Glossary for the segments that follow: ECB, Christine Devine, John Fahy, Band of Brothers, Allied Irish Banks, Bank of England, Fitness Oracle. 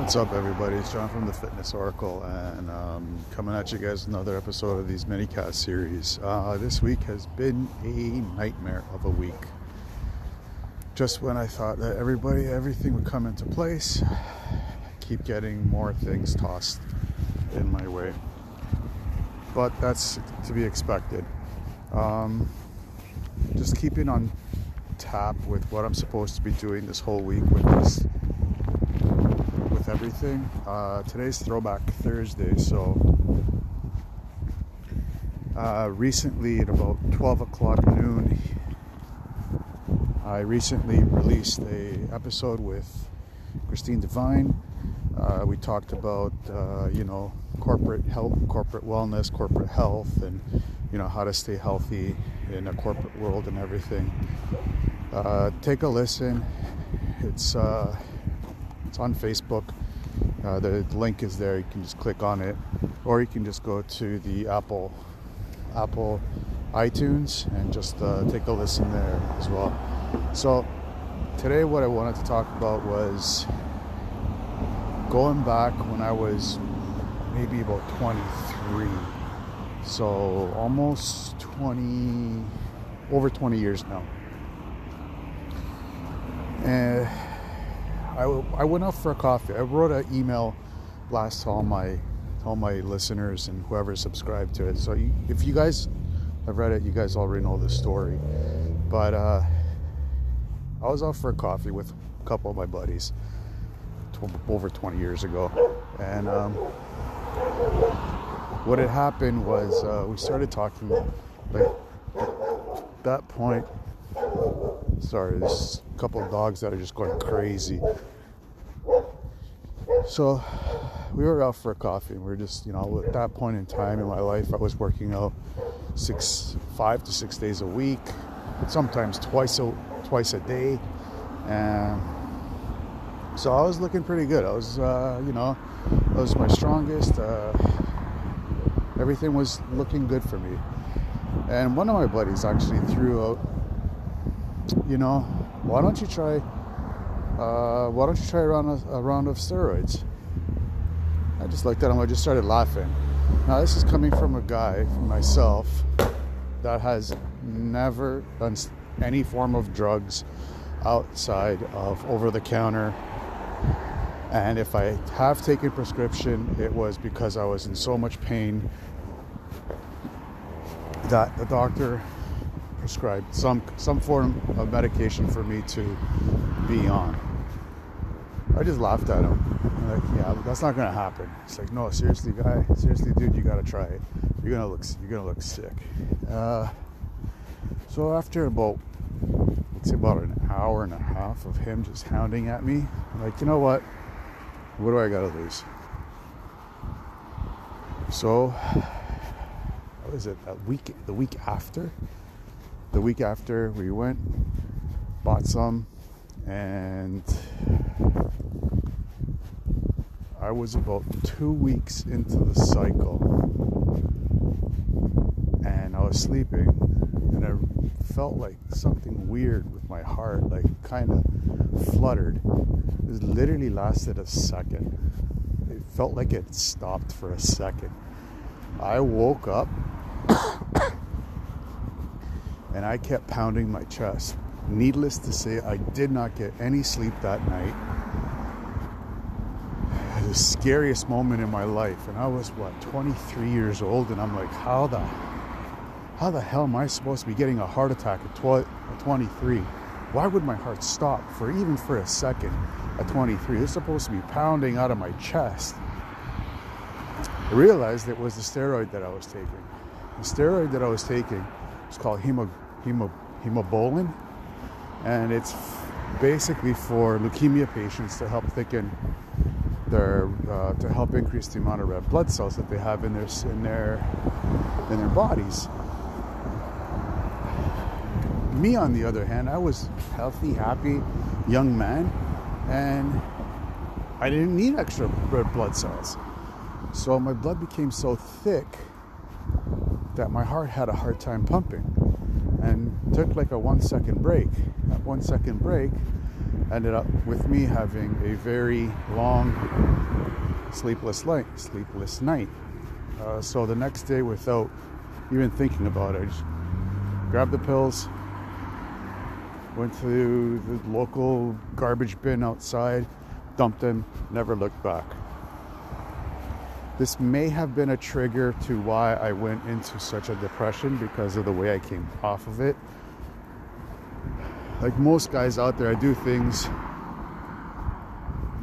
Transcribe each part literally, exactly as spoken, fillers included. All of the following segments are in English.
What's up, everybody? It's John from the Fitness Oracle, and um, coming at you guys with another episode of these mini-cast series. Uh, this week has been a nightmare of a week. Just when I thought that everybody, everything would come into place, I keep getting more things tossed in my way. But that's to be expected. Um, just keeping on tap with what I'm supposed to be doing this whole week with this everything. Uh, today's Throwback Thursday, so uh, recently at about twelve o'clock noon, I recently released a episode with Christine Devine. Uh, we talked about, uh, you know, corporate health, corporate wellness, corporate health, and, you know, how to stay healthy in a corporate world and everything. Uh, take a listen. It's, uh, It's on Facebook. Uh, the link is there. You can just click on it, or you can just go to the Apple, Apple, iTunes, and just uh, take a listen there as well. So today, what I wanted to talk about was going back when I was maybe about twenty-three, so almost twenty, over twenty years now, and. I, I went out for a coffee. I wrote an email last to all my all my listeners and whoever subscribed to it. So you, if you guys have read it, you guys already know the story. But uh, I was out for a coffee with a couple of my buddies tw- over twenty years ago, and um, what had happened was uh, we started talking. Like at that point. Sorry, there's a couple of dogs that are just going crazy. So we were out for a coffee, and we were just, you know, at that point in time in my life, I was working out six, five to six days a week, sometimes twice a twice a day, and so I was looking pretty good. I was, uh, you know, I was my strongest. Uh, everything was looking good for me, and one of my buddies actually threw out. You know, why don't you try? Uh, why don't you try a round of, a round of steroids? I just looked at him. I just started laughing. Now this is coming from a guy, from myself, that has never done any form of drugs outside of over-the-counter. And if I have taken prescription, it was because I was in so much pain that the doctor prescribed some some form of medication for me to be on. I just laughed at him. I'm like, yeah, that's not gonna happen. It's like, no, seriously, guy, seriously, dude, you gotta try it. You're gonna look, you're gonna look sick. Uh, so after about, it's about an hour and a half of him just hounding at me, I'm like, you know what? What do I gotta lose? So, what was it? A week, the week after. The week after, we went, bought some, and I was about two weeks into the cycle, and I was sleeping, and I felt like something weird with my heart, like kind of fluttered. It literally lasted a second. It felt like it stopped for a second. I woke up. And I kept pounding my chest. Needless to say, I did not get any sleep that night. The scariest moment in my life. And I was, what, twenty-three years old? And I'm like, how the how the hell am I supposed to be getting a heart attack at twenty-three? Why would my heart stop for even for a second at twenty-three? It's supposed to be pounding out of my chest. I realized it was the steroid that I was taking. The steroid that I was taking It's called hemo, hemo, hemobolin, and it's basically for leukemia patients to help thicken their, uh, to help increase the amount of red blood cells that they have in their in their in their bodies. Me, on the other hand, I was a healthy, happy, young man, and I didn't need extra red blood cells, so my blood became so thick that my heart had a hard time pumping, and took like a one second break. That one second break ended up with me having a very long sleepless night. Sleepless night. Uh, so the next day, without even thinking about it, I just grabbed the pills, went to the local garbage bin outside, dumped them, never looked back. This may have been a trigger to why I went into such a depression because of the way I came off of it. Like most guys out there, I do things,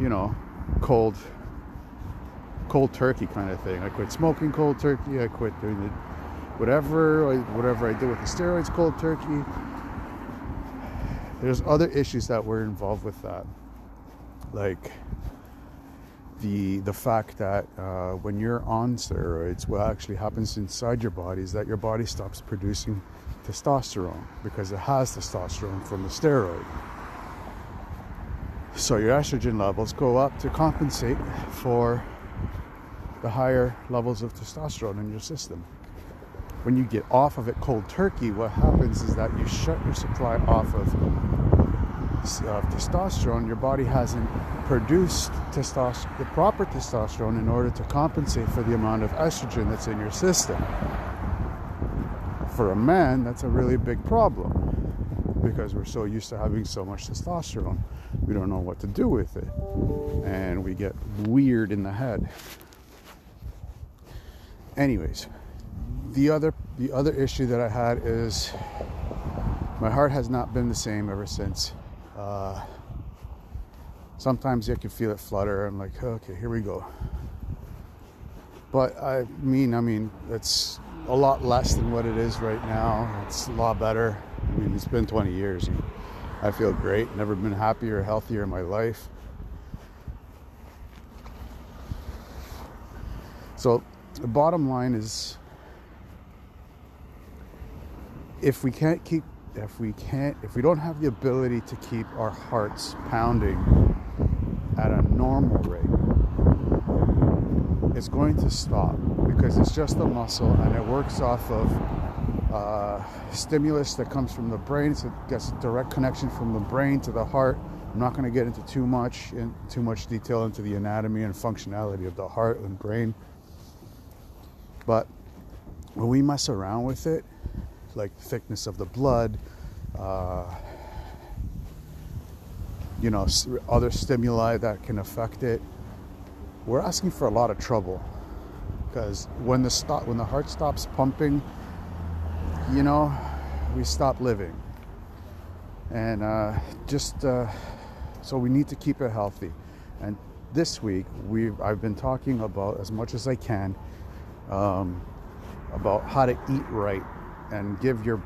you know, cold, cold turkey kind of thing. I quit smoking cold turkey. I quit doing the whatever, I, whatever I did with the steroids cold turkey. There's other issues that were involved with that. Like the the fact that uh, when you're on steroids, what actually happens inside your body is that your body stops producing testosterone because it has testosterone from the steroid. So your estrogen levels go up to compensate for the higher levels of testosterone in your system. When you get off of it cold turkey, what happens is that you shut your supply off of of testosterone. Your body hasn't produced testosterone, the proper testosterone, in order to compensate for the amount of estrogen that's in your system. For a man, that's a really big problem because we're so used to having so much testosterone, we don't know what to do with it, and we get weird in the head. Anyways, the other the other issue that I had is my heart has not been the same ever since. Uh, sometimes I can feel it flutter. I'm like, okay, here we go. But I mean, I mean, it's a lot less than what it is right now. It's a lot better. I mean, it's been twenty years. And I feel great. Never been happier or healthier in my life. So the bottom line is, if we can't keep If we can't, if we don't have the ability to keep our hearts pounding at a normal rate, it's going to stop because it's just a muscle and it works off of uh, stimulus that comes from the brain. So it gets a direct connection from the brain to the heart. I'm not going to get into too much, in, too much detail into the anatomy and functionality of the heart and brain. But when we mess around with it, like thickness of the blood, uh, you know, other stimuli that can affect it, we're asking for a lot of trouble. Because when the stop, when the heart stops pumping, you know, we stop living. And uh, just uh, so we need to keep it healthy. And this week, we've I've been talking about as much as I can um, about how to eat right and give your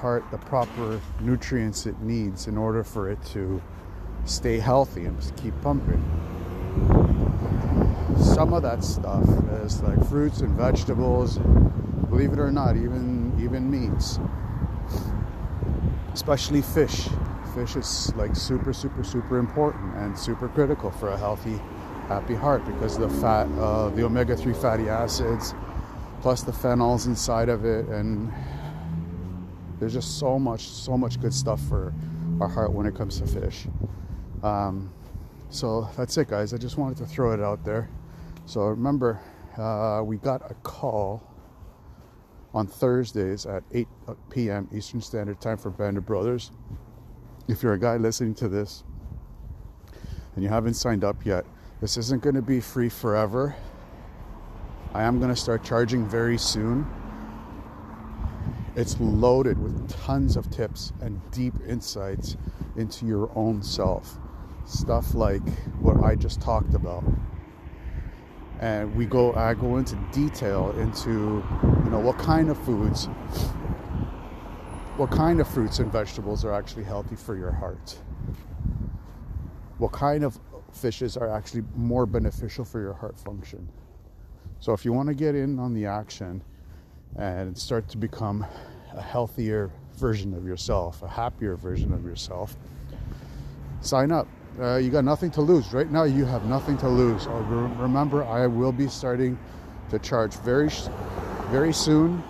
heart the proper nutrients it needs in order for it to stay healthy and just keep pumping. Some of that stuff is like fruits and vegetables, and believe it or not, even even meats, especially fish. Fish is like super, super, super important and super critical for a healthy, happy heart because of the fat, uh, the omega three fatty acids, plus the phenols inside of it, and there's just so much, so much good stuff for our heart when it comes to fish. Um, so that's it, guys. I just wanted to throw it out there. So remember, uh, we got a call on Thursdays at eight p.m. Eastern Standard Time for Band of Brothers. If you're a guy listening to this and you haven't signed up yet, this isn't going to be free forever. I am going to start charging very soon. It's loaded with tons of tips and deep insights into your own self. Stuff like what I just talked about. And we go I go into detail into, you know, what kind of foods, what kind of fruits and vegetables are actually healthy for your heart. What kind of fishes are actually more beneficial for your heart function. So if you want to get in on the action and start to become a healthier version of yourself, a happier version of yourself, sign up. Uh, you got nothing to lose. Right now, you have nothing to lose. Oh, re- remember, I will be starting to charge very, very soon.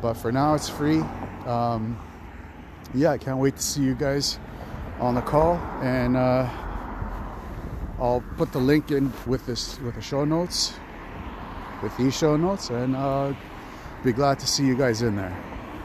But for now, it's free. Um, yeah, I can't wait to see you guys. on the call, and uh, I'll put the link in with this with the show notes, with these show notes, and uh, be glad to see you guys in there.